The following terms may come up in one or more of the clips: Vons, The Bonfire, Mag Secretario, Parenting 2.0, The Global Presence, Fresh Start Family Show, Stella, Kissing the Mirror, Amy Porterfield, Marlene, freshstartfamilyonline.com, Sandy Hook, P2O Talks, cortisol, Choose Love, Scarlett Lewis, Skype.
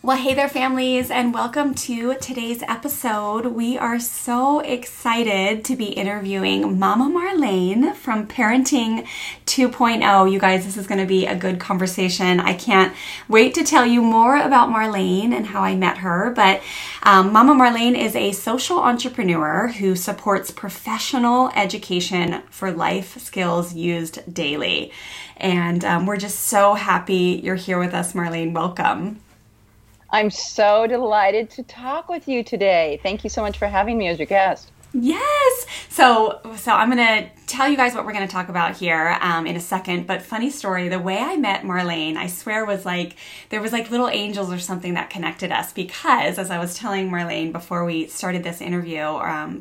Well, hey there, families, and welcome to today's episode. We are so excited to be interviewing Mama Marlene from Parenting 2.0. You guys, this is going to be a good conversation. I can't wait to tell you more about Marlene and how I met her, but Mama Marlene is a social entrepreneur who supports professional education for life skills used daily. And we're just so happy you're here with us, Marlene. Welcome. I'm so delighted to talk with you today. Thank you so much for having me as your guest. Yes. So I'm going to tell you guys what we're going to talk about here in a second. But funny story, the way I met Marlene, I swear was like, there was like little angels or something that connected us, because as I was telling Marlene before we started this interview,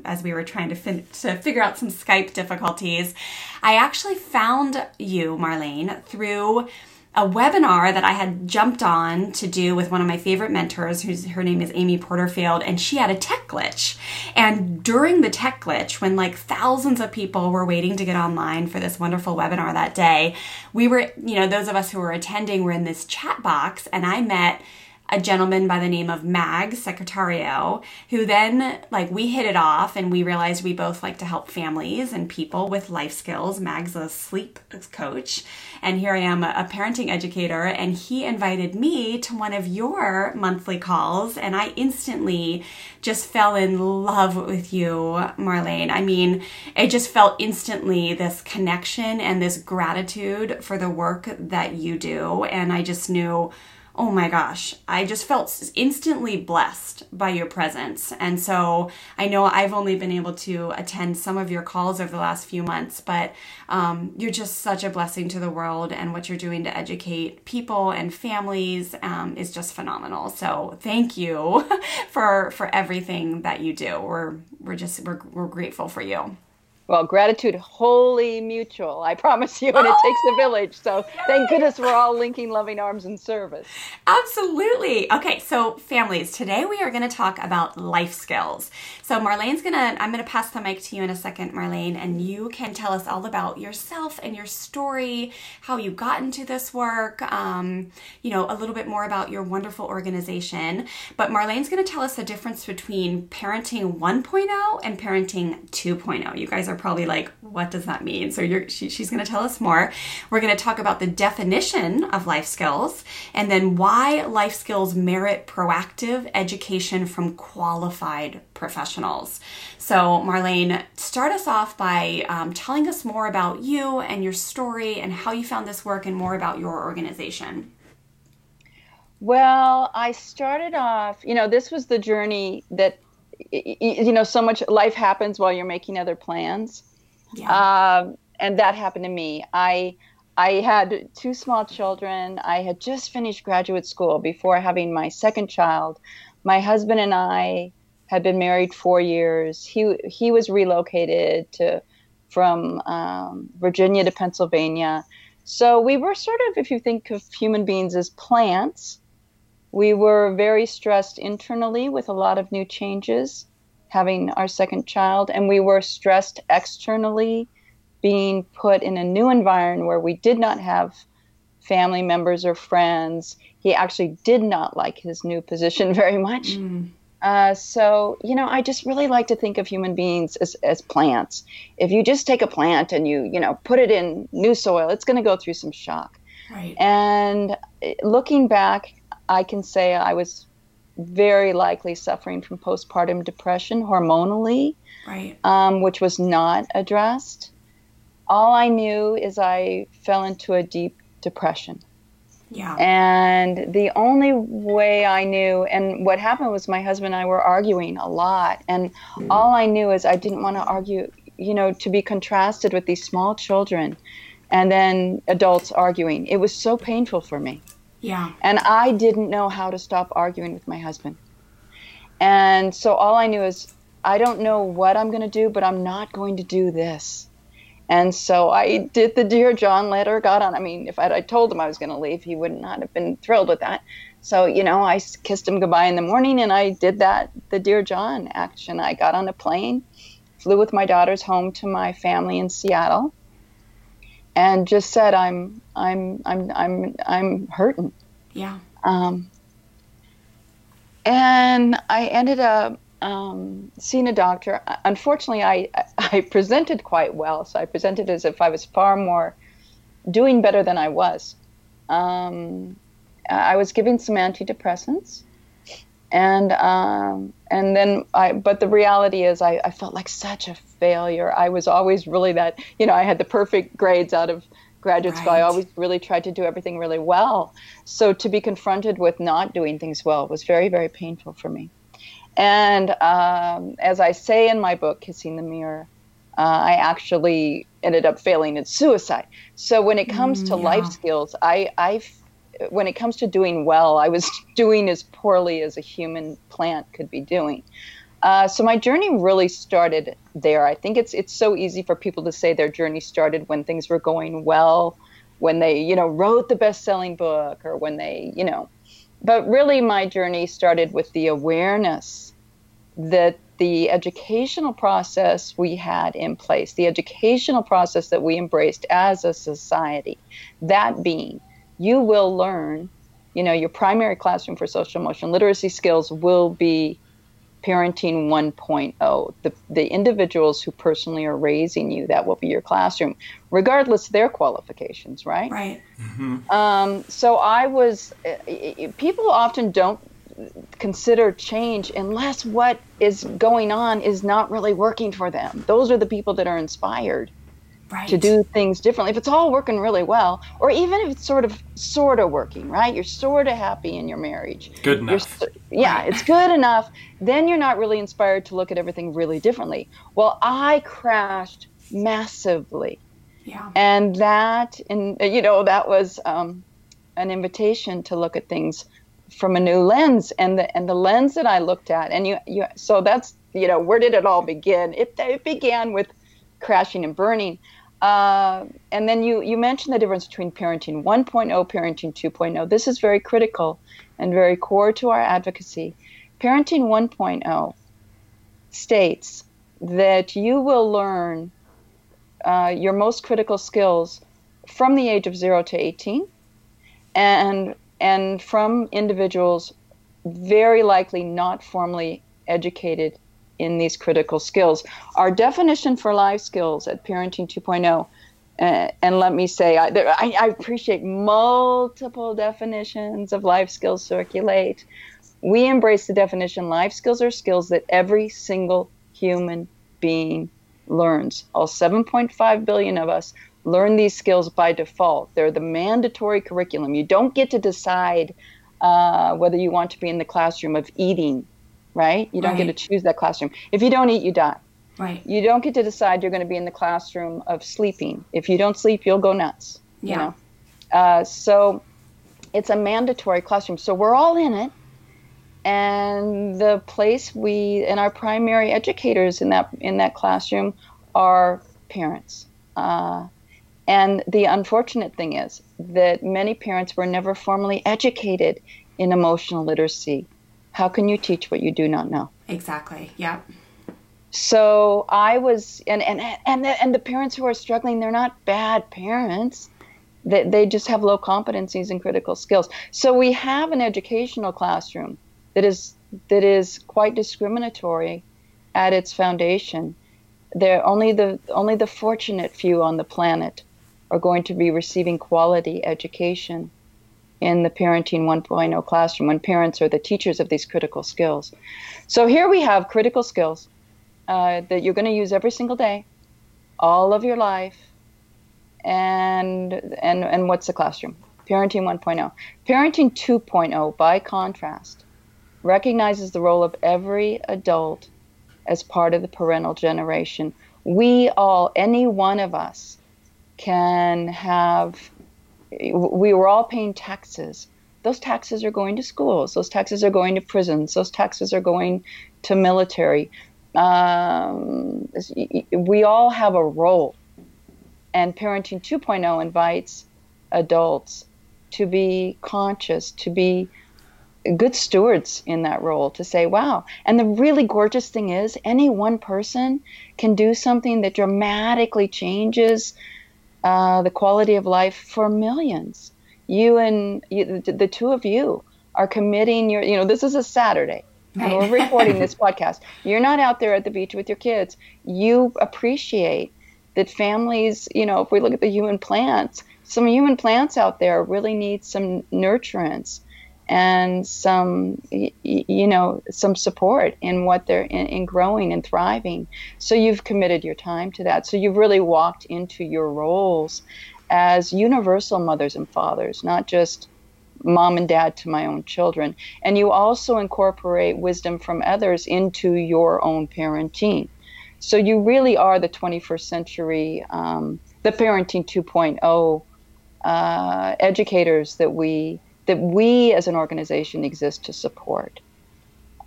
as we were trying to figure out some Skype difficulties, I actually found you, Marlene, through a webinar that I had jumped on to do with one of my favorite mentors, her name is Amy Porterfield, and she had a tech glitch. And during the tech glitch, when like thousands of people were waiting to get online for this wonderful webinar that day, we were, those of us who were attending were in this chat box, and I met a gentleman by the name of Mag Secretario, who then, we hit it off and we realized we both like to help families and people with life skills. Mag's a sleep coach, and here I am, a parenting educator, and he invited me to one of your monthly calls, and I instantly just fell in love with you, Marlene. I mean, it just felt instantly this connection and this gratitude for the work that you do, and I just knew, oh my gosh, I just felt instantly blessed by your presence. And so I know I've only been able to attend some of your calls over the last few months, but you're just such a blessing to the world, and what you're doing to educate people and families is just phenomenal. So thank you for everything that you do. We're grateful for you. Well, gratitude, wholly mutual, I promise you, and it takes a village. So thank goodness we're all linking loving arms in service. Absolutely. Okay, so families, today we are going to talk about life skills. So I'm going to pass the mic to you in a second, Marlene, and you can tell us all about yourself and your story, how you got into this work, a little bit more about your wonderful organization. But Marlene's going to tell us the difference between Parenting 1.0 and Parenting 2.0. You guys are probably like, what does that mean? So she's going to tell us more. We're going to talk about the definition of life skills, and then why life skills merit proactive education from qualified professionals. So Marlene, start us off by telling us more about you and your story and how you found this work, and more about your organization. Well, I started off, this was the journey that so much life happens while you're making other plans. Yeah. And that happened to me. I had two small children. I had just finished graduate school before having my second child. My husband and I had been married 4 years. He was relocated from Virginia to Pennsylvania. So we were sort of, if you think of human beings as plants, we were very stressed internally with a lot of new changes, having our second child, and we were stressed externally, being put in a new environment where we did not have family members or friends. He actually did not like his new position very much. Mm. I just really like to think of human beings as plants. If you just take a plant and you put it in new soil, it's going to go through some shock. Right. And looking back, I can say I was very likely suffering from postpartum depression hormonally, right. Which was not addressed. All I knew is I fell into a deep depression. Yeah. And the only way I knew, and what happened was my husband and I were arguing a lot. And all I knew is I didn't want to argue, you know, to be contrasted with these small children and then adults arguing. It was so painful for me. Yeah. And I didn't know how to stop arguing with my husband. And so all I knew is I don't know what I'm going to do, but I'm not going to do this. And so I did the Dear John letter, got on. I mean, if I told him I was going to leave, he would not have been thrilled with that. So, you know, I kissed him goodbye in the morning, and I did that, the Dear John action. I got on a plane, flew with my daughters home to my family in Seattle, and just said, I'm hurting. Yeah. And I ended up seen a doctor. Unfortunately, I presented quite well, so I presented as if I was far more doing better than I was. I was giving some antidepressants, and then but the reality is I felt like such a failure. I was always really that, you know, I had the perfect grades out of graduate school. I always really tried to do everything really well. So to be confronted with not doing things well was very, very painful for me. And as I say in my book, Kissing the Mirror, I actually ended up failing at suicide. So when it comes to life skills, when it comes to doing well, I was doing as poorly as a human plant could be doing. So my journey really started there. I think it's so easy for people to say their journey started when things were going well, when they, you know, wrote the best-selling book, or when they, you know. But really, my journey started with the awareness that the educational process we had in place, the educational process that we embraced as a society, that being, you will learn, you know, your primary classroom for social emotional literacy skills will be Parenting 1.0. The individuals who personally are raising you, that will be your classroom, regardless of their qualifications, right? Right. Mm-hmm. So I was, people often don't consider change unless what is going on is not really working for them. Those are the people that are inspired to do things differently. If it's all working really well, or even if it's sort of working, right? You're sort of happy in your marriage. Good enough. It's good enough. Then you're not really inspired to look at everything really differently. Well, I crashed massively. Yeah. And that, you know, that was an invitation to look at things from a new lens. And the lens that I looked at, and you so that's, you know, where did it all begin? It began with crashing and burning. And then you mentioned the difference between Parenting 1.0, Parenting 2.0. This is very critical and very core to our advocacy. Parenting 1.0 states that you will learn your most critical skills from the age of 0 to 18 and from individuals very likely not formally educated in these critical skills. Our definition for life skills at Parenting 2.0, and let me say, I appreciate multiple definitions of life skills circulate. We embrace the definition life skills are skills that every single human being learns. All 7.5 billion of us learn these skills by default. They're the mandatory curriculum. You don't get to decide whether you want to be in the classroom of eating, right? You don't get to choose that classroom. If you don't eat, you die. Right. You don't get to decide you're going to be in the classroom of sleeping. If you don't sleep, you'll go nuts. Yeah. You know? So it's a mandatory classroom. So we're all in it. And the place our primary educators in that classroom are parents. And the unfortunate thing is that many parents were never formally educated in emotional literacy. How can you teach what you do not know? Exactly. Yeah. So I was, and the parents who are struggling, they're not bad parents. They just have low competencies and critical skills. So we have an educational classroom that is quite discriminatory at its foundation. Only the fortunate few on the planet are going to be receiving quality education in the Parenting 1.0 classroom when parents are the teachers of these critical skills. So here we have critical skills that you're going to use every single day, all of your life, and what's the classroom? Parenting 1.0. Parenting 2.0, by contrast, recognizes the role of every adult as part of the parental generation. We all, any one of us, can have, we were all paying taxes. Those taxes are going to schools. Those taxes are going to prisons. Those taxes are going to military. We all have a role. And Parenting 2.0 invites adults to be conscious, to be good stewards in that role, to say, wow. And the really gorgeous thing is any one person can do something that dramatically changes the quality of life for millions. The two of you are committing your, this is a Saturday. Right. And we're recording this podcast. You're not out there at the beach with your kids. You appreciate that families, if we look at the human plants, some human plants out there really need some nurturance and some, some support in what they're in growing and thriving. So you've committed your time to that. So you've really walked into your roles as universal mothers and fathers, not just mom and dad to my own children. And you also incorporate wisdom from others into your own parenting. So you really are the 21st century, the Parenting 2.0 educators that we as an organization exist to support.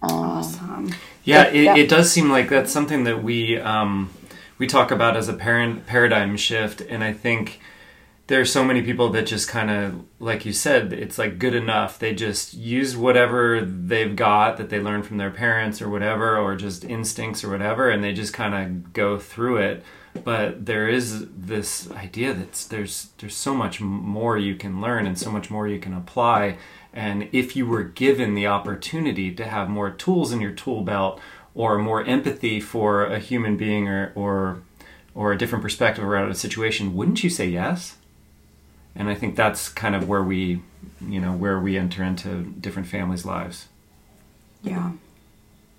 Awesome. Yeah, it does seem like that's something that we talk about as a parent paradigm shift. And I think there are so many people that just kind of, like you said, it's like good enough. They just use whatever they've got that they learned from their parents or whatever, or just instincts or whatever, and they just kind of go through it. But there is this idea that there's so much more you can learn and so much more you can apply. And if you were given the opportunity to have more tools in your tool belt or more empathy for a human being or a different perspective around a situation, wouldn't you say yes? And I think that's kind of where we, where we enter into different families' lives. Yeah.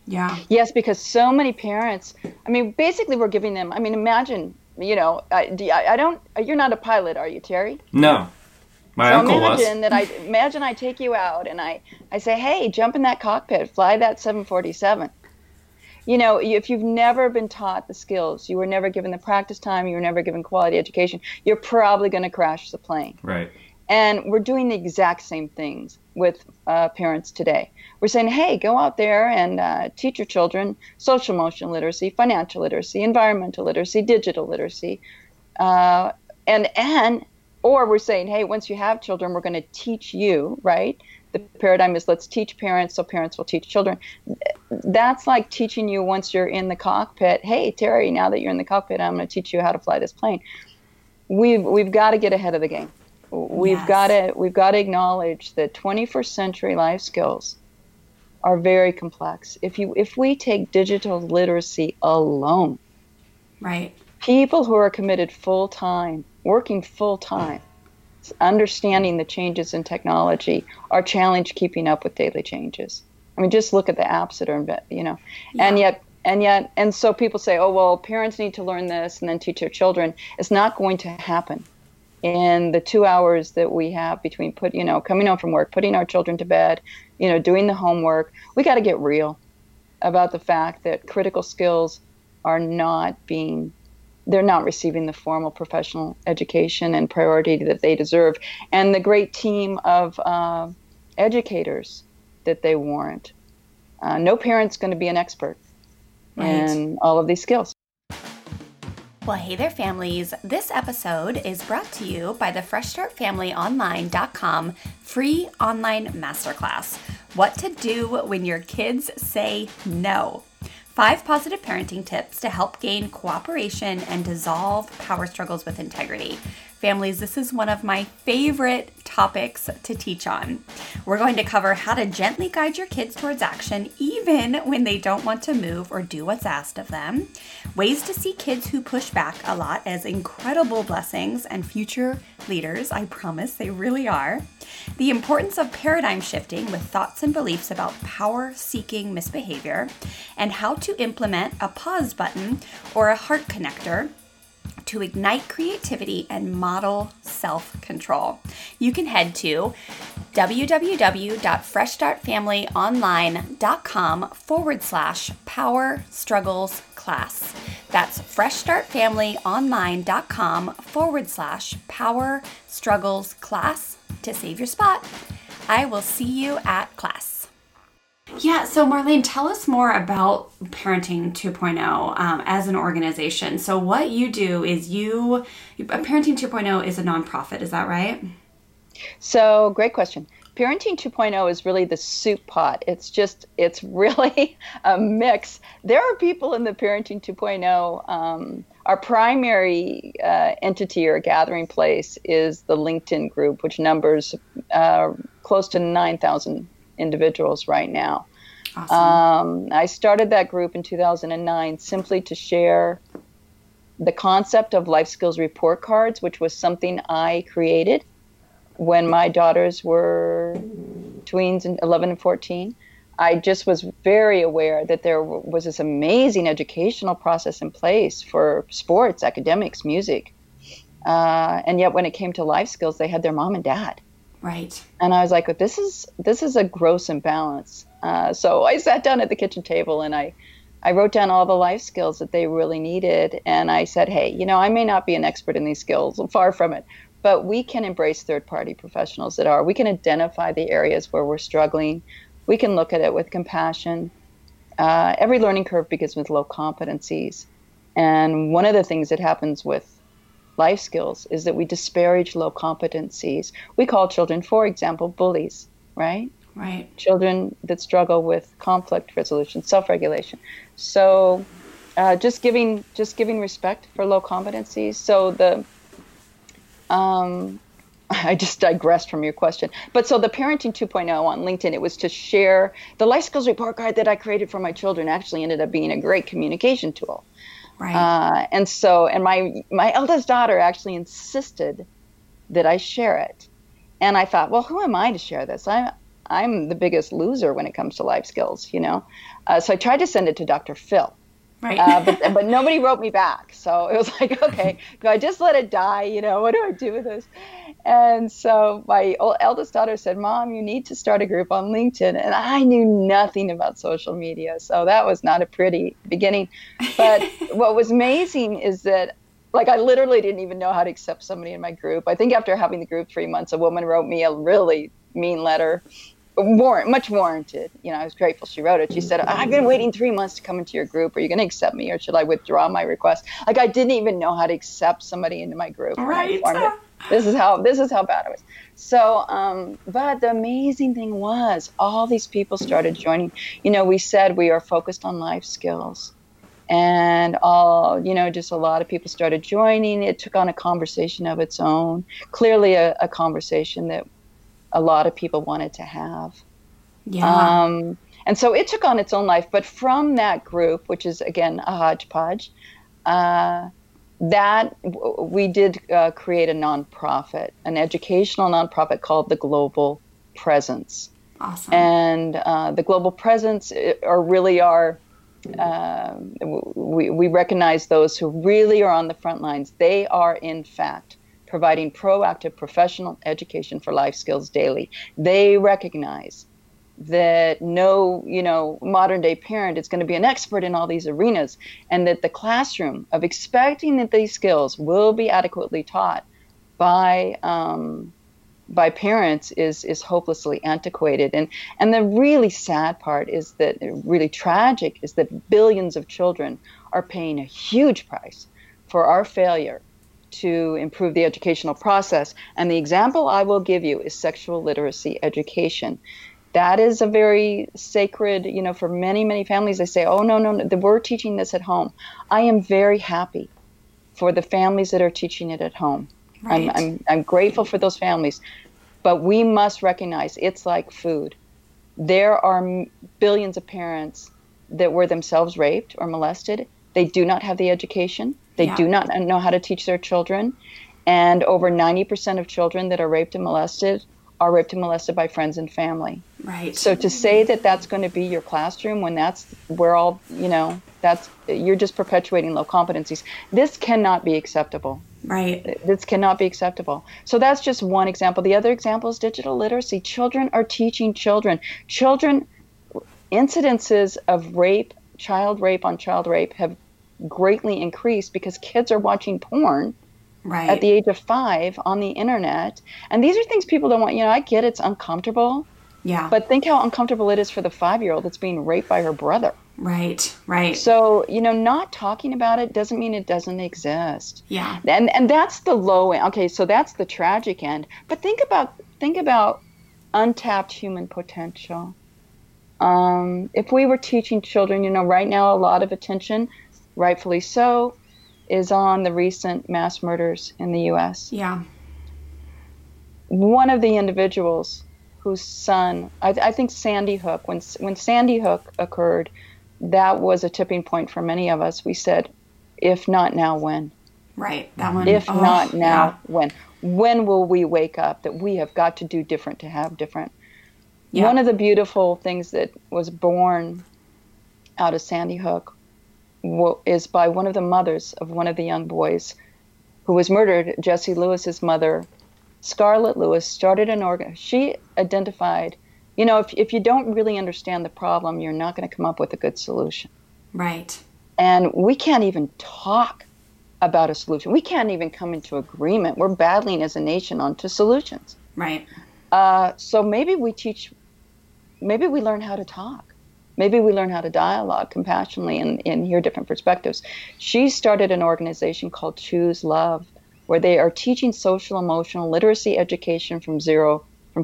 Yeah. Yes, because so many parents, basically we're giving them, imagine, I don't, you're not a pilot, are you, Terry? No. My uncle was. Imagine I take you out and I say, hey, jump in that cockpit, fly that 747. If you've never been taught the skills, you were never given the practice time, you were never given quality education, you're probably going to crash the plane. Right. And we're doing the exact same things with parents today. We're saying, hey, go out there and teach your children social emotional literacy, financial literacy, environmental literacy, digital literacy. Or we're saying, hey, once you have children, we're going to teach you, right? The paradigm is let's teach parents so parents will teach children. That's like teaching you once you're in the cockpit. Hey, Terry, now that you're in the cockpit, I'm going to teach you how to fly this plane. We've got to get ahead of the game. We've got to acknowledge that 21st century life skills are very complex. If we take digital literacy alone, right? People who are committed full time, working full time, understanding the changes in technology are challenged keeping up with daily changes. Just look at the apps that are, yeah. and so people say, oh well, parents need to learn this and then teach their children. It's not going to happen. In the 2 hours that we have between coming home from work, putting our children to bed, doing the homework, we got to get real about the fact that critical skills are not receiving the formal professional education and priority that they deserve, and the great team of educators that they warrant. No parent's going to be an expert in all of these skills. Well, hey there, families. This episode is brought to you by the freshstartfamilyonline.com free online masterclass, What to Do When Your Kids Say No. 5 positive parenting tips to help gain cooperation and dissolve power struggles with integrity. Families, this is one of my favorite topics to teach on. We're going to cover how to gently guide your kids towards action, even when they don't want to move or do what's asked of them, ways to see kids who push back a lot as incredible blessings and future leaders. I promise they really are. The importance of paradigm shifting with thoughts and beliefs about power-seeking misbehavior, and how to implement a pause button or a heart connector to ignite creativity and model self-control. You can head to www.freshstartfamilyonline.com/power-struggles-class. That's freshstartfamilyonline.com/power-struggles-class to save your spot. I will see you at class. Yeah, so Marlene, tell us more about Parenting 2.0 as an organization. So what you do is Parenting 2.0 is a nonprofit, is that right? So great question. Parenting 2.0 is really the soup pot. It's really a mix. There are people in the Parenting 2.0, our primary entity or gathering place is the LinkedIn group, which numbers close to 9,000 individuals right now. Awesome. I started that group in 2009 simply to share the concept of life skills report cards, which was something I created when my daughters were tweens, 11 and 14. I just was very aware that there was this amazing educational process in place for sports, academics, music. And yet when it came to life skills, they had their mom and dad. Right. And I was like, well, this is a gross imbalance. So I sat down at the kitchen table and I wrote down all the life skills that they really needed. And I said, hey, I may not be an expert in these skills. I'm far from it. But we can embrace third-party professionals that are. We can identify the areas where we're struggling. We can look at it with compassion. Every learning curve begins with low competencies. And one of the things that happens with life skills is that we disparage low competencies. We call children, for example, bullies, right? Right. Children that struggle with conflict resolution, self-regulation. So, just giving respect for low competencies. So the, I just digressed from your question. But so the Parenting 2.0 on LinkedIn, it was to share the life skills report card that I created for my children. Actually, ended up being a great communication tool. Right. And my eldest daughter actually insisted that I share it. And I thought, well, who am I to share this? I'm the biggest loser when it comes to life skills, So I tried to send it to Dr. Phil, right? but nobody wrote me back. So it was like, okay, do I just let it die? What do I do with this? And so my eldest daughter said, Mom, you need to start a group on LinkedIn. And I knew nothing about social media. So that was not a pretty beginning. But what was amazing is that, I literally didn't even know how to accept somebody in my group. I think after having the group 3 months, a woman wrote me a really mean letter, much warranted. I was grateful she wrote it. She said, I've been waiting 3 months to come into your group. Are you going to accept me or should I withdraw my request? I didn't even know how to accept somebody into my group. Right. This is how bad it was. So, but the amazing thing was all these people started joining. We said we are focused on life skills, and just a lot of people started joining. It took on a conversation of its own, clearly a conversation that a lot of people wanted to have. Yeah. And so it took on its own life. But from that group, which is, again, a hodgepodge, that we did create a nonprofit, an educational nonprofit called The Global Presence. Awesome. And The Global Presence are really our, we recognize those who really are on the front lines. They are, in fact, providing proactive professional education for life skills daily. They recognize that no, modern day parent is going to be an expert in all these arenas, and that the classroom of expecting that these skills will be adequately taught by parents is hopelessly antiquated. And the really sad part is that, really tragic, is that billions of children are paying a huge price for our failure to improve the educational process. And the example I will give you is sexual literacy education. That is a very sacred, for many, many families, they say, oh, no, we're teaching this at home. I am very happy for the families that are teaching it at home. Right. I'm grateful for those families. But we must recognize it's like food. There are billions of parents that were themselves raped or molested. They do not have the education. They do not know how to teach their children. And over 90% of children that are raped and molested are raped and molested by friends and family. Right. So to say that that's going to be your classroom when that's where all, you know, that's, you're just perpetuating low competencies. This cannot be acceptable. Right. This cannot be acceptable. So that's just one example. The other example is digital literacy. Children are teaching children. Children, incidences of rape, child rape on child rape have greatly increased because kids are watching porn at the age of 5 on the internet. And these are things people don't want. You know, I get it's uncomfortable. Yeah. But think how uncomfortable it is for the 5-year-old that's being raped by her brother. Right, right. So, you know, not talking about it doesn't mean it doesn't exist. Yeah. And that's the low end. Okay, so that's the tragic end. But think about untapped human potential. If we were teaching children, you know, right now a lot of attention, rightfully so, is on the recent mass murders in the U.S. Yeah. One of the individuals whose son, I think Sandy Hook, when Sandy Hook occurred, that was a tipping point for many of us. We said, if not now, when? Right, that one. If not now, when? When will we wake up that we have got to do different to have different? Yeah. One of the beautiful things that was born out of Sandy Hook is by one of the mothers of one of the young boys who was murdered. Jesse Lewis's mother, Scarlett Lewis, started an organ. She identified, you know, if you don't really understand the problem, you're not going to come up with a good solution. Right. And we can't even talk about a solution. We can't even come into agreement. We're battling as a nation onto solutions. Right. So maybe we learn how to talk. Maybe we learn how to dialogue compassionately and hear different perspectives. She started an organization called Choose Love, where they are teaching social emotional literacy education from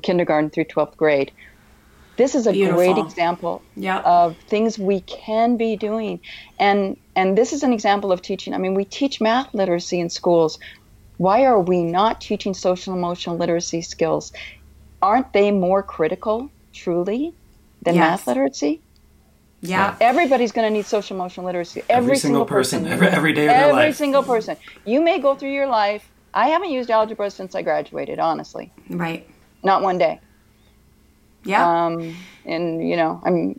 kindergarten through 12th grade. This is a great example of things we can be doing. And this is an example of teaching. I mean, we teach math literacy in schools. Why are we not teaching social emotional literacy skills? Aren't they more critical, truly, than math literacy? Yeah. Everybody's going to need social emotional literacy. Every single person, every day of their life. Every single person. You may go through your life. I haven't used algebra since I graduated, honestly. Right. Not one day. Yeah. And, you know,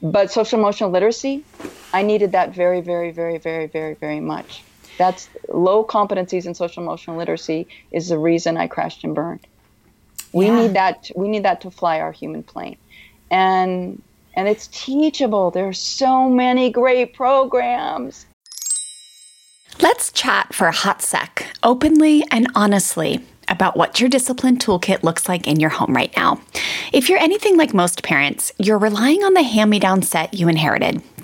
but social emotional literacy, I needed that very, very, very, very, very, very much. That's low competencies in social emotional literacy is the reason I crashed and burned. We need that. We need that to fly our human plane. And it's teachable. There are so many great programs. Let's chat for a hot sec, openly and honestly, about what your discipline toolkit looks like in your home right now. If you're anything like most parents, you're relying on the hand-me-down set you inherited.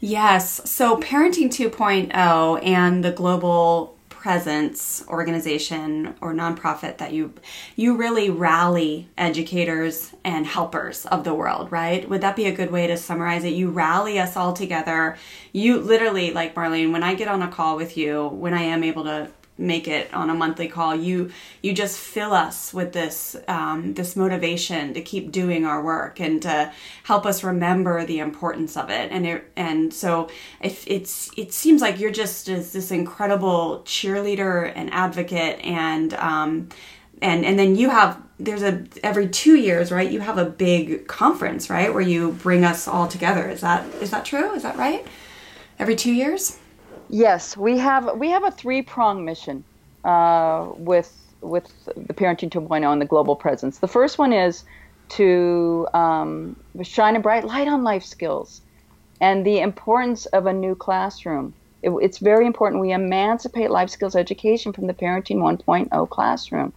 Yes. So Parenting 2.0 and the Global Presence organization or nonprofit that you really rally educators and helpers of the world, right? Would that be a good way to summarize it? You rally us all together. You literally, like Marlene, when I get on a call with you, when I am able to make it on a monthly call, you just fill us with this this motivation to keep doing our work and to help us remember the importance of it. And so if it seems like you're just this incredible cheerleader and advocate, and then you have every 2 years, right? You have a big conference, right, where you bring us all together. Is that true? Is that right? Every 2 years. Yes, we have a 3-prong mission with the Parenting 2.0 and the Global Presence. The first one is to shine a bright light on life skills and the importance of a new classroom. It's very important we emancipate life skills education from the Parenting 1.0 classroom.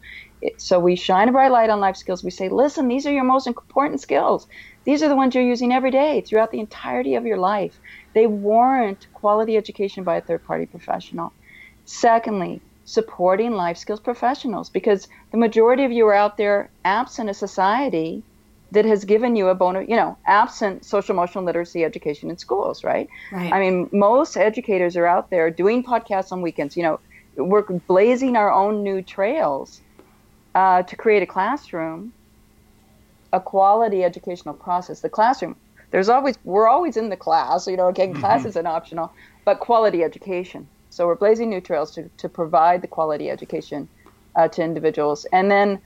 So we shine a bright light on life skills. We say, listen, these are your most important skills. These are the ones you're using every day throughout the entirety of your life. They warrant quality education by a third-party professional. Secondly, supporting life skills professionals, because the majority of you are out there absent a society that has given you absent social-emotional literacy education in schools, right? Right. I mean, most educators are out there doing podcasts on weekends. We're blazing our own new trails to create a classroom, a quality educational process. The classroom. We're always in the class, again, class is an optional, but quality education. So we're blazing new trails to provide the quality education to individuals. And then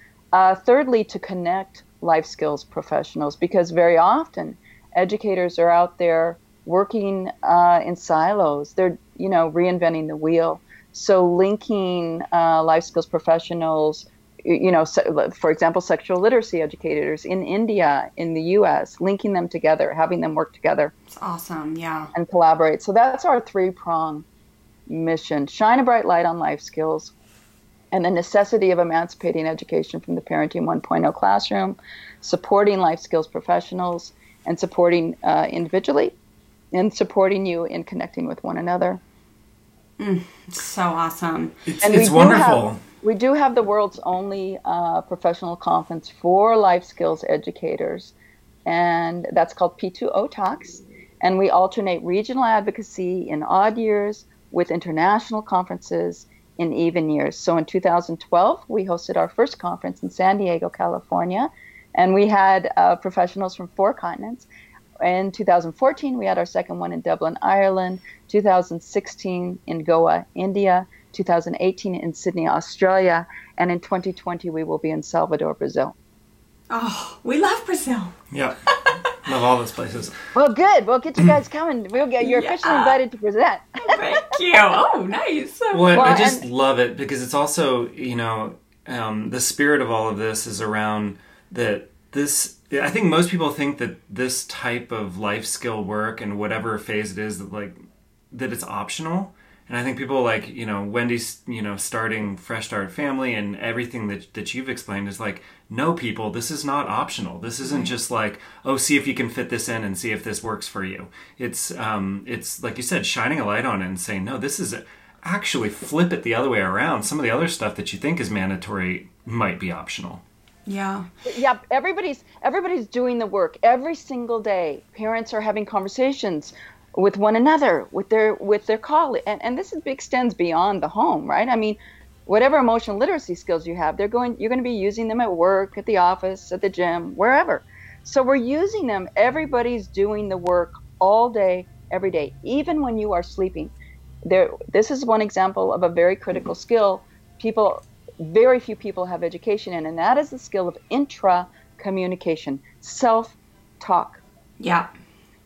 thirdly, to connect life skills professionals, because very often educators are out there working in silos. They're, reinventing the wheel. So linking life skills professionals, for example, sexual literacy educators in India, in the U.S., linking them together, having them work together. It's awesome, yeah. And collaborate. So that's our 3-prong mission. Shine a bright light on life skills and the necessity of emancipating education from the Parenting 1.0 classroom, supporting life skills professionals, and supporting individually, and supporting you in connecting with one another. It's so awesome. It's wonderful. We do have the world's only professional conference for life skills educators, and that's called P2O Talks. And we alternate regional advocacy in odd years with international conferences in even years. So in 2012, we hosted our first conference in San Diego, California, and we had professionals from 4 continents. In 2014, we had our second one in Dublin, Ireland, 2016 in Goa, India, 2018 in Sydney, Australia, and in 2020 we will be in Salvador, Brazil. Oh, we love Brazil. Yeah, love all those places. Well, good. We'll get you guys coming. You're officially invited to present. Thank you. Oh, nice. Well, I just love it because it's also, the spirit of all of this is around that. I think most people think that this type of life skill work and whatever phase it is that it's optional. And I think people Wendy's, starting Fresh Start Family and everything that you've explained is no, people, this is not optional. This isn't just see if you can fit this in and see if this works for you. It's like you said, shining a light on it and saying, no, this is actually flip it the other way around. Some of the other stuff that you think is mandatory might be optional. Yeah. Yeah. Everybody's doing the work every single day. Parents are having conversations. with one another, with their colleagues. And this extends beyond the home, right? I mean, whatever emotional literacy skills you have, you're going to be using them at work, at the office, at the gym, wherever. So we're using them. Everybody's doing the work all day, every day, even when you are sleeping. This is one example of a very critical skill. Very few people have education in, and that is the skill of intra-communication, self-talk. Yeah.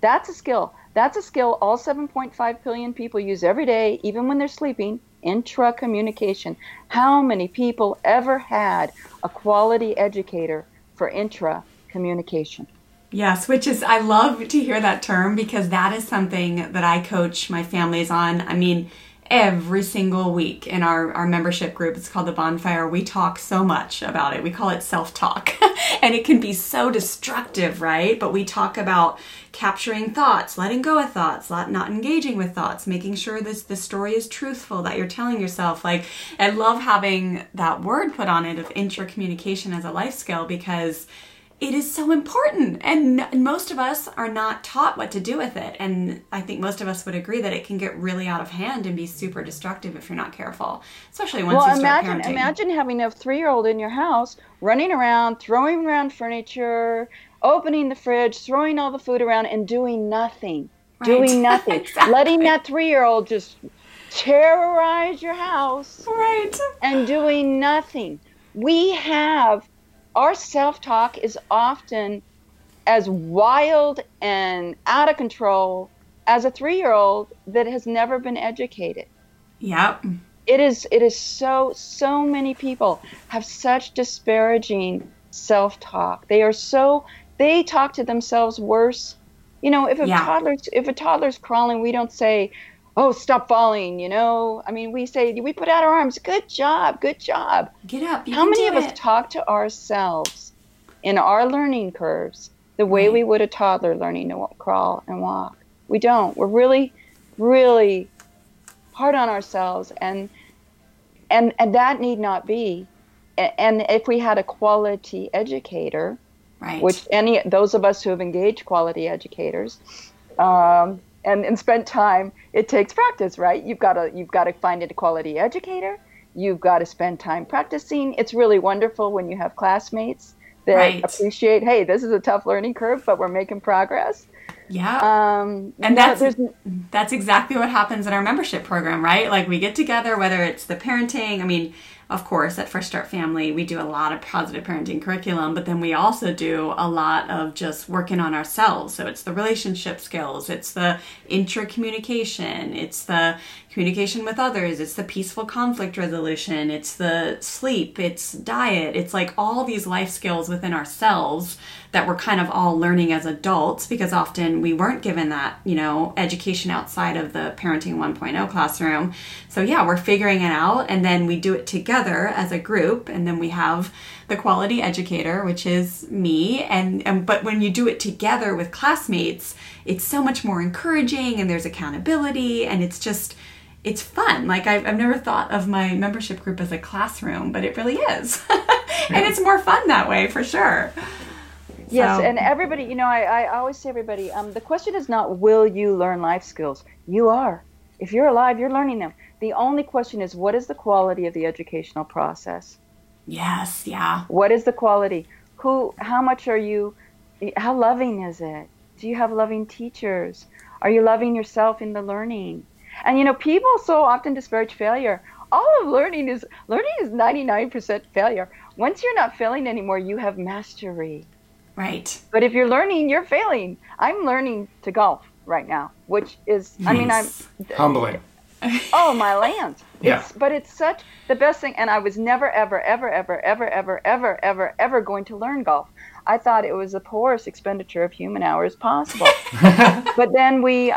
That's a skill. That's a skill all 7.5 billion people use every day, even when they're sleeping, intra-communication. How many people ever had a quality educator for intra-communication? Yes, which is, I love to hear that term, because that is something that I coach my families on. I mean, every single week in our membership group, it's called The Bonfire, we talk so much about it. We call it self-talk. And it can be so destructive, right? But we talk about capturing thoughts, letting go of thoughts, not engaging with thoughts, making sure this the story is truthful that you're telling yourself. Like, I love having that word put on it of intra-communication as a life skill, because it is so important, and most of us are not taught what to do with it. And I think most of us would agree that it can get really out of hand and be super destructive if you're not careful, especially once you start parenting. Well, imagine having a 3-year-old in your house running around, throwing around furniture, opening the fridge, throwing all the food around, and doing nothing, right. Exactly. Letting that 3-year-old just terrorize your house, right? And doing nothing. Our self-talk is often as wild and out of control as a 3-year-old that has never been educated. Yep. It is so many people have such disparaging self-talk. They talk to themselves worse. You know, if a toddler's crawling, we don't say, "Oh, stop falling," you know. I mean, we put out our arms. "Good job, good job. Get up. How many of us talk to ourselves in our learning curves the way we would a toddler learning to crawl and walk? We don't. We're really, really hard on ourselves, and that need not be. And if we had a quality educator, right? Which those of us who have engaged quality educators, and spent time, it takes practice, right? You've got to find a quality educator. You've got to spend time practicing. It's really wonderful when you have classmates that appreciate, hey, this is a tough learning curve, but we're making progress. Yeah. And that's exactly what happens in our membership program, right? Like, we get together, whether it's the parenting, I mean, of course, at Fresh Start Family, we do a lot of positive parenting curriculum, but then we also do a lot of just working on ourselves. So it's the relationship skills, it's the intra-communication, it's the communication with others, it's the peaceful conflict resolution, it's the sleep, it's diet, it's like all these life skills within ourselves that we're kind of all learning as adults, because often we weren't given that, you know, education outside of the Parenting 1.0 classroom. So yeah, we're figuring it out, and then we do it together as a group, and then we have the quality educator, which is me, but when you do it together with classmates, it's so much more encouraging, and there's accountability, and it's fun. Like, I've never thought of my membership group as a classroom, but it really is. And it's more fun that way, for sure. Yes, so. And everybody, you know, I always say everybody, the question is not, will you learn life skills? You are. If you're alive, you're learning them. The only question is, what is the quality of the educational process? Yes, yeah. What is the quality? How much are you, how loving is it? Do you have loving teachers? Are you loving yourself in the learning? And, you know, people so often disparage failure. All of learning is 99% failure. Once you're not failing anymore, you have mastery. Right. But if you're learning, you're failing. I'm learning to golf right now, which is, nice. I mean, humbling. Oh, my land. Yeah. But it's such the best thing. And I was never, ever, ever, ever, ever, ever, ever, ever, ever going to learn golf. I thought it was the poorest expenditure of human hours possible. But then we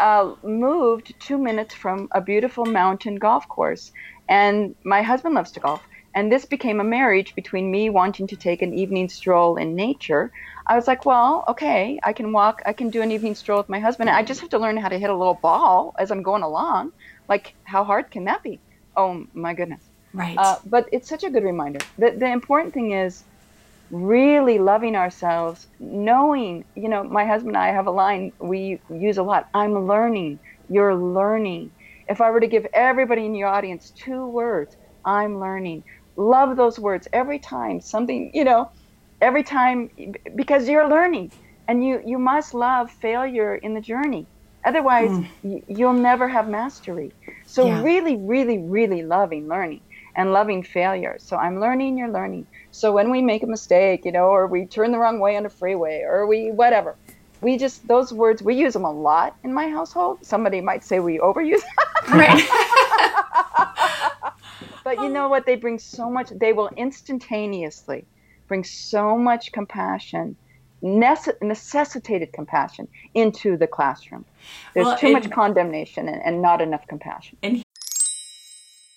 moved 2 minutes from a beautiful mountain golf course. And my husband loves to golf. And this became a marriage between me wanting to take an evening stroll in nature. I was like, well, okay, I can walk. I can do an evening stroll with my husband. I just have to learn how to hit a little ball as I'm going along. Like, how hard can that be? Oh, my goodness. Right. But it's such a good reminder. The important thing is really loving ourselves, knowing, you know, my husband and I have a line we use a lot. I'm learning. You're learning. If I were to give everybody in your audience 2 words, I'm learning. Love those words every time something, you know, every time, because you're learning, and you must love failure in the journey. Otherwise, you'll never have mastery. So really, really, really loving learning and loving failure. So I'm learning, you're learning. So when we make a mistake, you know, or we turn the wrong way on a freeway, or we whatever, we just, those words, we use them a lot in my household. Somebody might say we overuse them. Right. But you know what? They bring so much, they will instantaneously bring so much compassion, necessitated compassion, into the classroom. There's too much condemnation and not enough compassion.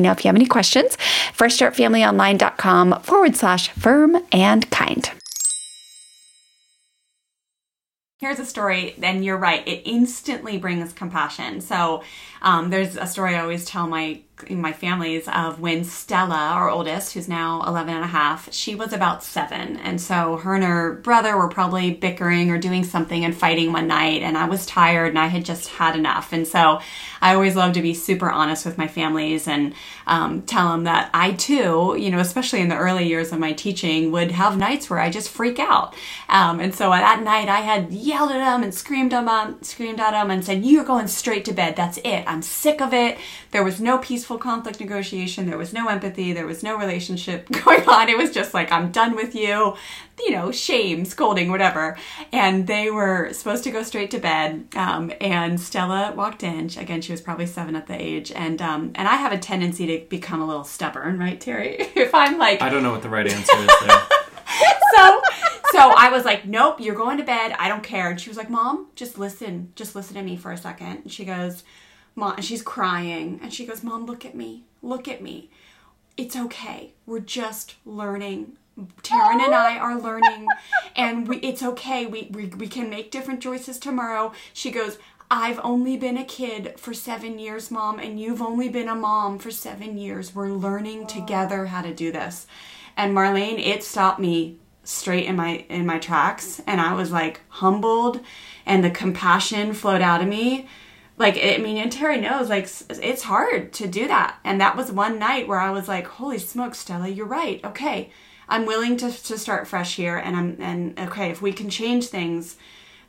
know if you have any questions. freshstartfamilyonline.com/firm-and-kind. Here's a story, and you're right, it instantly brings compassion. So there's a story I always tell my families of when Stella, our oldest, who's now 11 and a half, she was about 7. And so her and her brother were probably bickering or doing something and fighting one night, and I was tired and I had just had enough. And so I always love to be super honest with my families and tell them that I too, you know, especially in the early years of my teaching, would have nights where I just freak out. And so that night I had yelled at him and screamed at him and said, "You're going straight to bed. That's it. I'm sick of it." There was no peaceful conflict negotiation. There was no empathy. There was no relationship going on. It was just like, "I'm done with you," you know, shame, scolding, whatever. And they were supposed to go straight to bed. And Stella walked in. Again, she was probably 7 at the age. And I have a tendency to become a little stubborn, right, Terry? If I'm like, I don't know what the right answer is there. So I was like, "Nope, you're going to bed. I don't care." And she was like, "Mom, just listen to me for a second." And she goes, "Mom," and she's crying. And she goes, "Mom, look at me. It's okay. We're just learning. Taryn and I are learning, and it's okay. We can make different choices tomorrow." She goes, "I've only been a kid for 7 years, Mom, and you've only been a mom for 7 years. We're learning together how to do this." And Marlene, it stopped me straight in my tracks, and I was like humbled, and the compassion flowed out of me. Like, I mean, and Terry knows, like, it's hard to do that. And that was one night where I was like, holy smokes, Stella, you're right. Okay, I'm willing to start fresh here. And okay, if we can change things,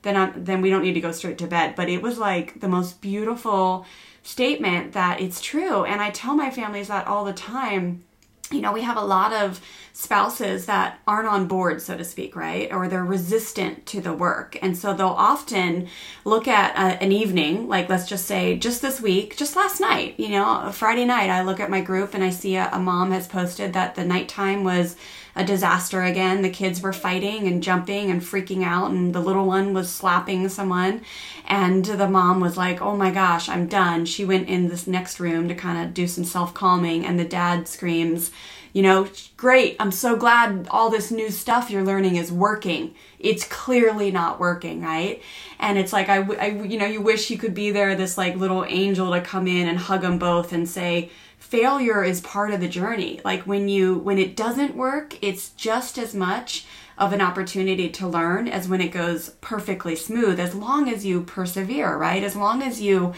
then we don't need to go straight to bed. But it was like the most beautiful statement that it's true. And I tell my families that all the time. You know, we have a lot of spouses that aren't on board, so to speak, right? Or they're resistant to the work. And so they'll often look at an evening, like let's just say just this week, just last night, you know, Friday night, I look at my group and I see a mom has posted that the nighttime was a disaster again. The kids were fighting and jumping and freaking out, and the little one was slapping someone. And the mom was like, oh my gosh, I'm done. She went in this next room to kind of do some self-calming, and the dad screams, you know, great, I'm so glad all this new stuff you're learning is working. It's clearly not working, right? And it's like, I you know, you wish you could be there, this like little angel to come in and hug them both and say, failure is part of the journey. Like when it doesn't work, it's just as much of an opportunity to learn as when it goes perfectly smooth, as long as you persevere, right? As long as you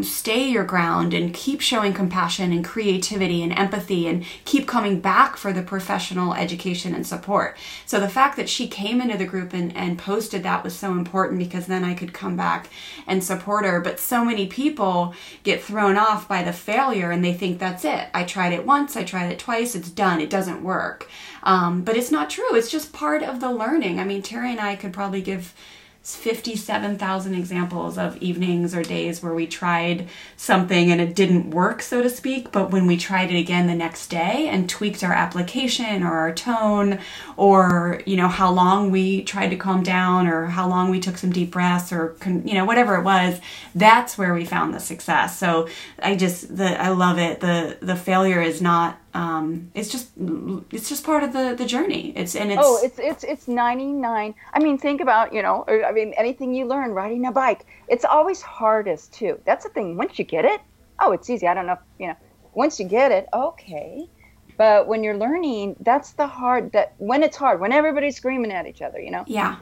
stay your ground and keep showing compassion and creativity and empathy and keep coming back for the professional education and support. So the fact that she came into the group and posted that was so important, because then I could come back and support her. But so many people get thrown off by the failure and they think that's it. I tried it once, I tried it twice, it's done, it doesn't work. But it's not true. It's just part of the learning. I mean, Terry and I could probably give 57,000 examples of evenings or days where we tried something and it didn't work, so to speak, but when we tried it again the next day and tweaked our application or our tone, or, you know, how long we tried to calm down or how long we took some deep breaths, or, you know, whatever it was, that's where we found the success. So I love it. The failure is not, it's just part of the journey. It's 99. I mean, think about, you know, anything you learn, riding a bike, it's always hardest too. That's the thing. Once you get it, oh, it's easy. I don't know, you know, once you get it, okay. But when you're learning, that's the hard, that when it's hard, when everybody's screaming at each other, you know? Yeah.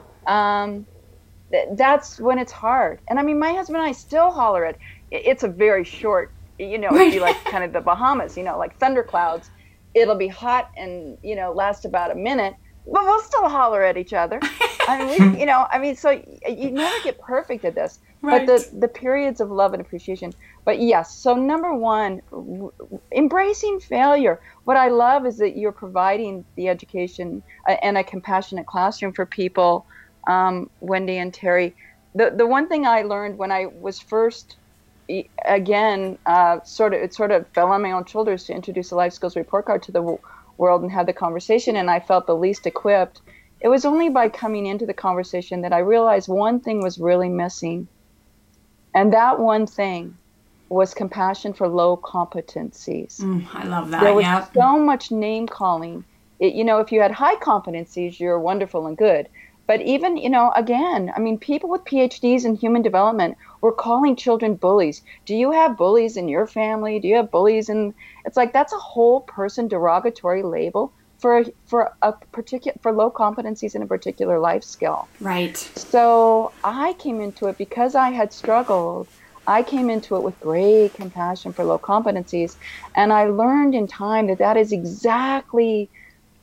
That's when it's hard. And I mean, my husband and I still holler at, it's a very short, you know, it'd be like kind of the Bahamas, you know, like thunderclouds. It'll be hot and, you know, last about a minute, but we'll still holler at each other. I mean, we, you know, I mean, so you never get perfect at this, right. But the periods of love and appreciation. But yes, so number one, embracing failure. What I love is that you're providing the education and a compassionate classroom for people, Wendy and Terry. The one thing I learned when I was first, again, it fell on my own shoulders to introduce a life skills report card to the world and have the conversation, and I felt the least equipped. It was only by coming into the conversation that I realized one thing was really missing, and that one thing was compassion for low competencies. I love that. There was so much name calling. You know, if you had high competencies, you're wonderful and good. But even, you know, again, I mean, people with PhDs in human development were calling children bullies. Do you have bullies in your family? Do you have bullies in? It's like, that's a whole person derogatory label for low competencies in a particular life skill. Right. So I came into it because I had struggled. I came into it with great compassion for low competencies, and I learned in time that is exactly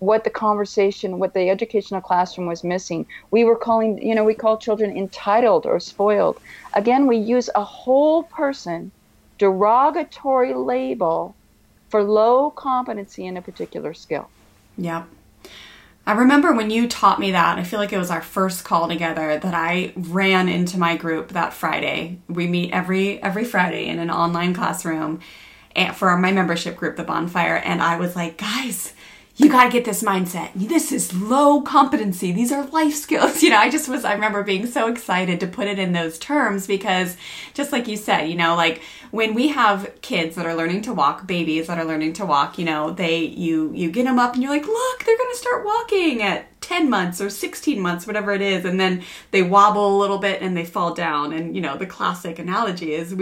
what the educational classroom was missing. We call children entitled or spoiled. Again, we use a whole person derogatory label for low competency in a particular skill. Yeah. I remember when you taught me that, I feel like it was our first call together, that I ran into my group that Friday. We meet every Friday in an online classroom for my membership group, The Bonfire. And I was like, guys, you got to get this mindset. This is low competency. These are life skills. You know, I remember being so excited to put it in those terms, because just like you said, you know, like when we have kids that are learning to walk, babies that are learning to walk, you know, you get them up and you're like, look, they're going to start walking at 10 months or 16 months, whatever it is. And then they wobble a little bit and they fall down. And, you know, the classic analogy is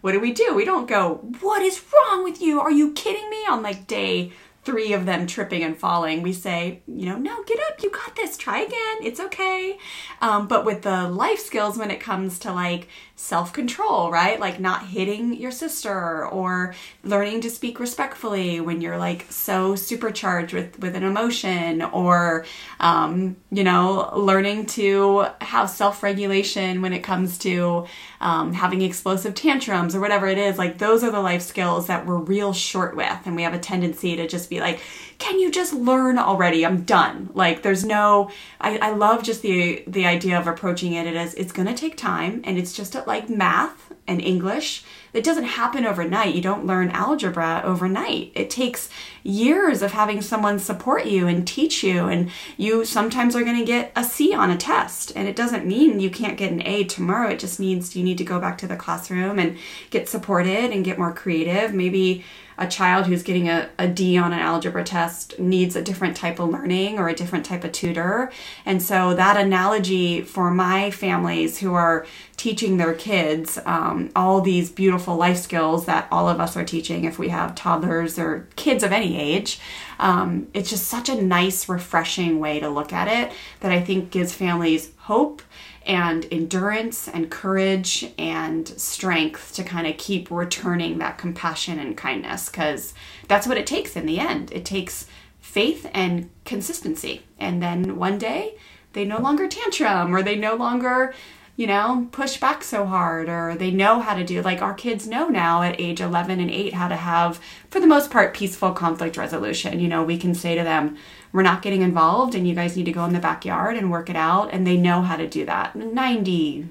what do we do? We don't go, what is wrong with you? Are you kidding me? On like day three of them tripping and falling, we say, you know, no, get up, you got this, try again, it's okay. But with the life skills, when it comes to like self-control, right? Like not hitting your sister or learning to speak respectfully when you're like so supercharged with an emotion, or, you know, learning to have self-regulation when it comes to having explosive tantrums or whatever it is. Like those are the life skills that we're real short with. And we have a tendency to just be like, can you just learn already? I'm done. Like there's no, I love just the idea of approaching it as it's going to take time, and it's just like math and English. It doesn't happen overnight. You don't learn algebra overnight. It takes years of having someone support you and teach you, and you sometimes are going to get a C on a test, and it doesn't mean you can't get an A tomorrow. It just means you need to go back to the classroom and get supported and get more creative. Maybe a child who's getting a D on an algebra test needs a different type of learning or a different type of tutor. And so that analogy for my families who are teaching their kids all these beautiful life skills that all of us are teaching if we have toddlers or kids of any age, it's just such a nice, refreshing way to look at it that I think gives families hope and endurance and courage and strength to kind of keep returning that compassion and kindness, because that's what it takes in the end. It takes faith and consistency. And then one day they no longer tantrum, or they no longer, you know, push back so hard, or they know how to do, like our kids know now at age 11 and 8 how to have, for the most part, peaceful conflict resolution. You know, we can say to them, we're not getting involved and you guys need to go in the backyard and work it out. And they know how to do that 90%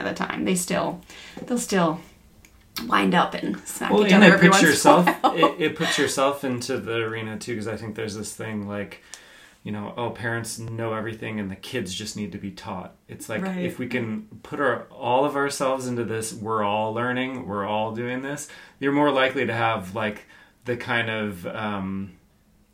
of the time. They'll still wind up and smack each other every once in a while. It puts yourself into the arena too, because I think there's this thing like, you know, oh, parents know everything and the kids just need to be taught. It's like, right, if we can put all of ourselves into this, we're all learning, we're all doing this, you're more likely to have like the kind of,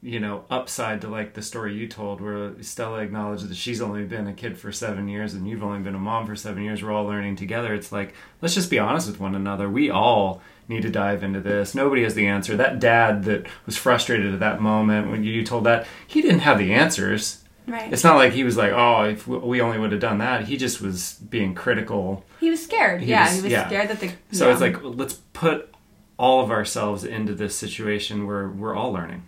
you know, upside to like the story you told where Stella acknowledged that she's only been a kid for 7 years and you've only been a mom for 7 years. We're all learning together. It's like, let's just be honest with one another. We all need to dive into this. Nobody has the answer. That dad that was frustrated at that moment when you told that, he didn't have the answers. Right. It's not like he was like, oh, if we only would have done that. He just was being critical. He was scared. He was scared that the... So it's like, let's put all of ourselves into this situation where we're all learning.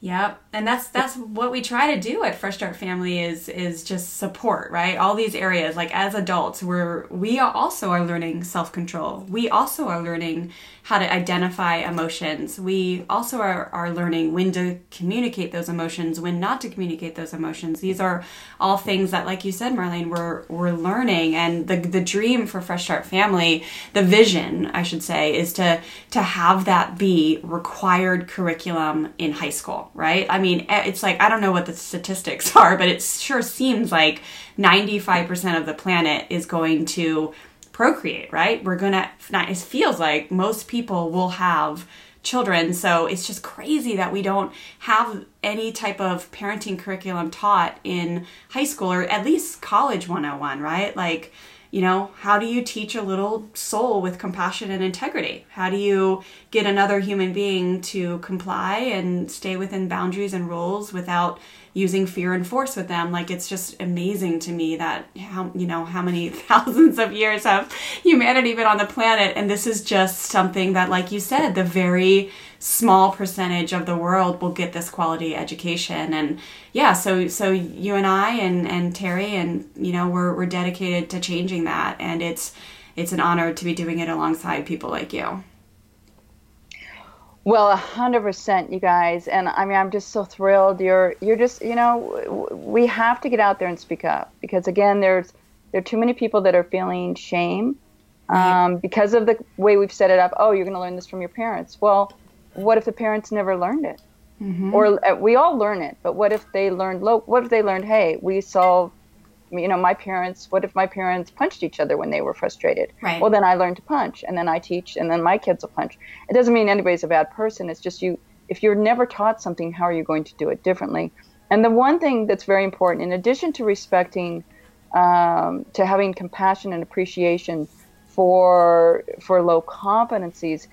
Yep. And that's what we try to do at Fresh Start Family is just support, right? All these areas, like as adults, we are also learning self-control. We also are learning how to identify emotions. We also are learning when to communicate those emotions, when not to communicate those emotions. These are all things that, like you said, Marlene, we're learning. And the dream for Fresh Start Family, the vision, I should say, is to have that be required curriculum in high school. Right? I mean, it's like, I don't know what the statistics are, but it sure seems like 95% of the planet is going to procreate, right? It feels like most people will have children. So it's just crazy that we don't have any type of parenting curriculum taught in high school, or at least college 101, right? Like, you know, how do you teach a little soul with compassion and integrity? How do you get another human being to comply and stay within boundaries and rules without using fear and force with them? Like, it's just amazing to me that, how many thousands of years have humanity been on the planet. And this is just something that, like you said, the very small percentage of the world will get this quality education. And yeah, so you and I and Terry and, you know, we're dedicated to changing that. And it's an honor to be doing it alongside people like you. Well, 100%, you guys. And I mean, I'm just so thrilled. You're just, you know, we have to get out there and speak up, because again, there are too many people that are feeling shame because of the way we've set it up. Oh, you're going to learn this from your parents. Well, what if the parents never learned it? Mm-hmm. Or we all learn it, but what if they learned, hey, we saw, you know, what if my parents punched each other when they were frustrated? Right. Well, then I learned to punch, and then I teach, and then my kids will punch. It doesn't mean anybody's a bad person. It's just if you're never taught something, how are you going to do it differently? And the one thing that's very important, in addition to respecting, to having compassion and appreciation for low competencies,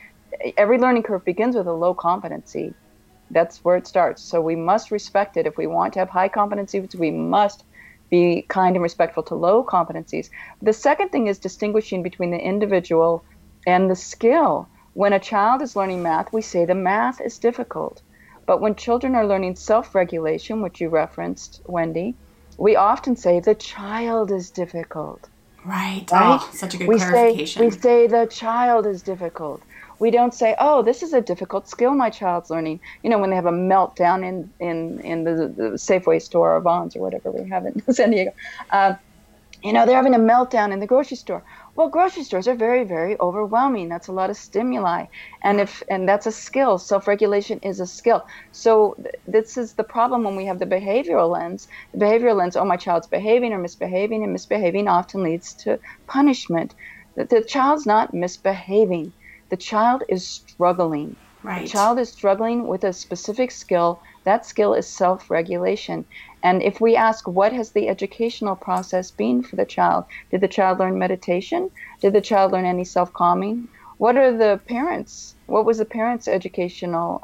every learning curve begins with a low competency. That's where it starts. So we must respect it. If we want to have high competencies, we must be kind and respectful to low competencies. The second thing is distinguishing between the individual and the skill. When a child is learning math, we say the math is difficult. But when children are learning self-regulation, which you referenced, Wendy, we often say the child is difficult. Right? Oh, such a good clarification. We say the child is difficult. We don't say, oh, this is a difficult skill my child's learning. You know, when they have a meltdown in the Safeway store or Vons or whatever we have in San Diego. You know, they're having a meltdown in the grocery store. Well, grocery stores are very, very overwhelming. That's a lot of stimuli. And that's a skill. Self-regulation is a skill. So this is the problem when we have the behavioral lens. The behavioral lens, oh, my child's behaving or misbehaving, and misbehaving often leads to punishment. The child's not misbehaving. The child is struggling. Right. The child is struggling with a specific skill. That skill is self-regulation. And if we ask, what has the educational process been for the child? Did the child learn meditation? Did the child learn any self-calming? What was the parents' educational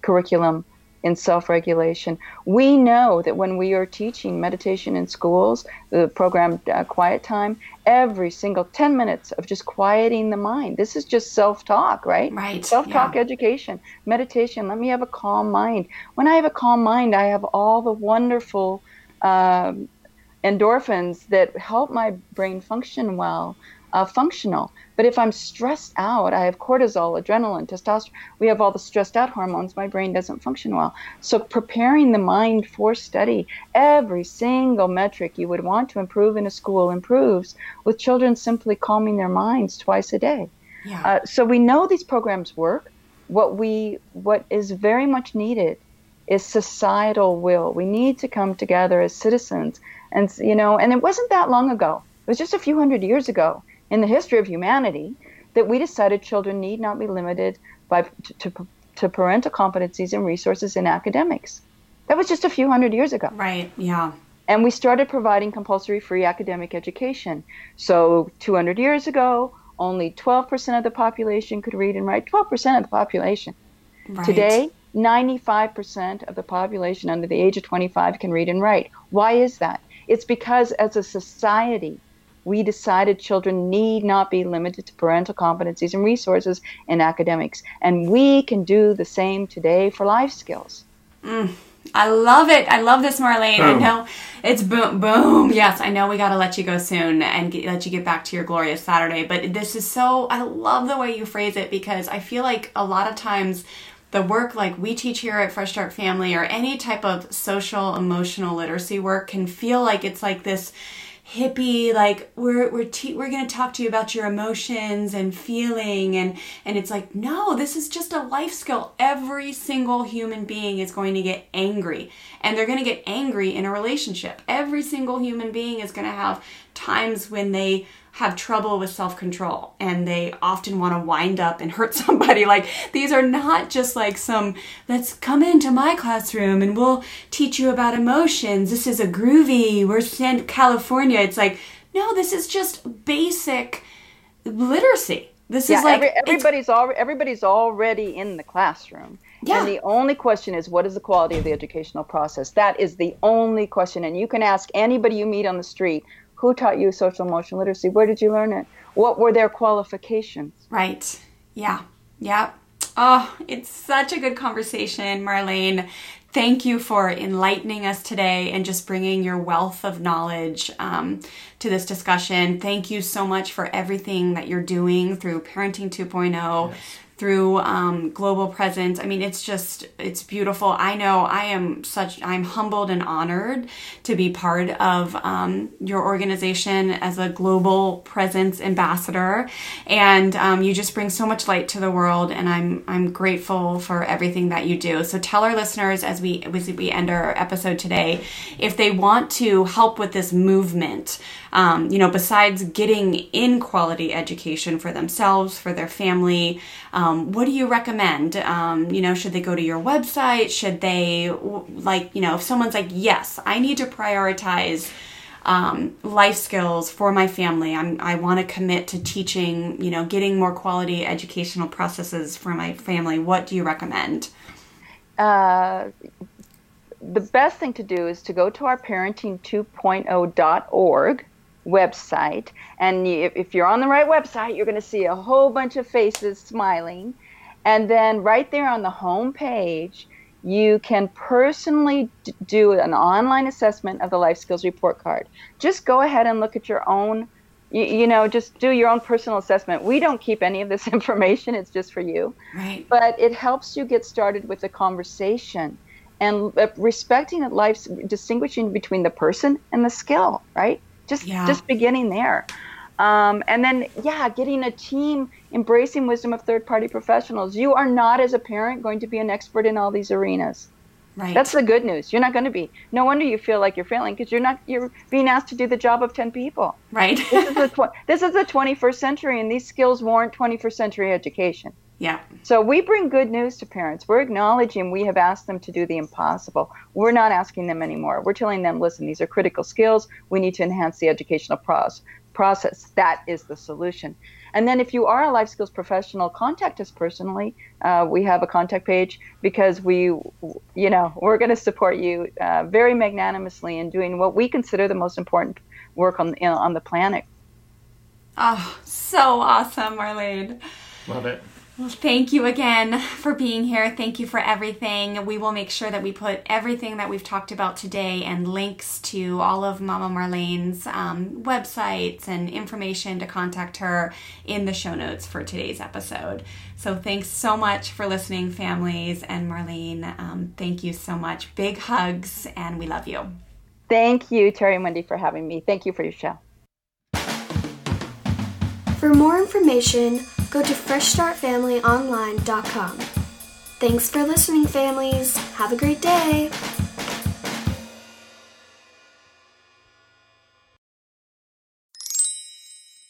curriculum in self-regulation? We know that when we are teaching meditation in schools, the program Quiet Time, every single 10 minutes of just quieting the mind. This is just self-talk, right? Right. Self-talk, yeah. Education, meditation, let me have a calm mind. When I have a calm mind, I have all the wonderful endorphins that help my brain function well. Functional. But if I'm stressed out, I have cortisol, adrenaline, testosterone. We have all the stressed out hormones. My brain doesn't function well. So preparing the mind for study, every single metric you would want to improve in a school improves with children simply calming their minds twice a day. Yeah. So we know these programs work. What is very much needed is societal will. We need to come together as citizens. And it wasn't that long ago. It was just a few hundred years ago in the history of humanity that we decided children need not be limited to parental competencies and resources in academics. That was just a few hundred years ago. Right, yeah. And we started providing compulsory free academic education. So 200 years ago, only 12% of the population could read and write. 12% of the population. Right. Today, 95% of the population under the age of 25 can read and write. Why is that? It's because as a society, we decided children need not be limited to parental competencies and resources in academics. And we can do the same today for life skills. I love it. I love this, Marlene. Boom. I know it's boom, boom. Yes, I know we got to let you go soon and let you get back to your glorious Saturday. But this is I love the way you phrase it, because I feel like a lot of times the work like we teach here at Fresh Start Family or any type of social emotional literacy work can feel like it's like this hippie, like we're going to talk to you about your emotions and feeling, and it's like, no, this is just a life skill. Every single human being is going to get angry, and they're going to get angry in a relationship. Every single human being is going to have times when they have trouble with self-control, and they often want to wind up and hurt somebody. Like, these are not just like some, let's come into my classroom and we'll teach you about emotions. This is a groovy, we're in California. It's like, no, this is just basic literacy. This is like everybody's already in the classroom. Yeah. And the only question is, what is the quality of the educational process? That is the only question. And you can ask anybody you meet on the street, who taught you social emotional literacy? Where did you learn it? What were their qualifications? Right. Yeah. Yeah. Oh, it's such a good conversation, Marlene. Thank you for enlightening us today and just bringing your wealth of knowledge to this discussion. Thank you so much for everything that you're doing through Parenting 2.0. Yes. Through Global Presence. I mean, it's beautiful. I know I'm humbled and honored to be part of your organization as a Global Presence ambassador. And you just bring so much light to the world, and I'm grateful for everything that you do. So tell our listeners as we end our episode today, if they want to help with this movement, besides getting in quality education for themselves, for their family, what do you recommend? Should they go to your website? Should they, if someone's like, yes, I need to prioritize life skills for my family. I want to commit to teaching, you know, getting more quality educational processes for my family. What do you recommend? The best thing to do is to go to our parenting2.0.org website. And if you're on the right website, you're going to see a whole bunch of faces smiling. And then right there on the home page, you can personally do an online assessment of the Life Skills Report Card. Just go ahead and look at your own, just do your own personal assessment. We don't keep any of this information. It's just for you. Right. But it helps you get started with the conversation and respecting that life's distinguishing between the person and the skill, right? Just beginning there. And then, getting a team, embracing wisdom of third-party professionals. You are not, as a parent, going to be an expert in all these arenas. Right. That's the good news. You're not going to be. No wonder you feel like you're failing, because you're being asked to do the job of 10 people. Right. This is the 21st century, and these skills warrant 21st century education. Yeah. So we bring good news to parents. We're acknowledging we have asked them to do the impossible. We're not asking them anymore. We're telling them, listen, these are critical skills. We need to enhance the educational process. That is the solution. And then if you are a life skills professional, contact us personally. We have a contact page because we're going to support you very magnanimously in doing what we consider the most important work on the planet. Oh, so awesome, Marlene. Love it. Well, thank you again for being here. Thank you for everything. We will make sure that we put everything that we've talked about today and links to all of Mama Marlene's websites and information to contact her in the show notes for today's episode. So thanks so much for listening, families. And Marlene, thank you so much. Big hugs, and we love you. Thank you, Terry and Wendy, for having me. Thank you for your show. For more information, go to freshstartfamilyonline.com. Thanks for listening, families. Have a great day.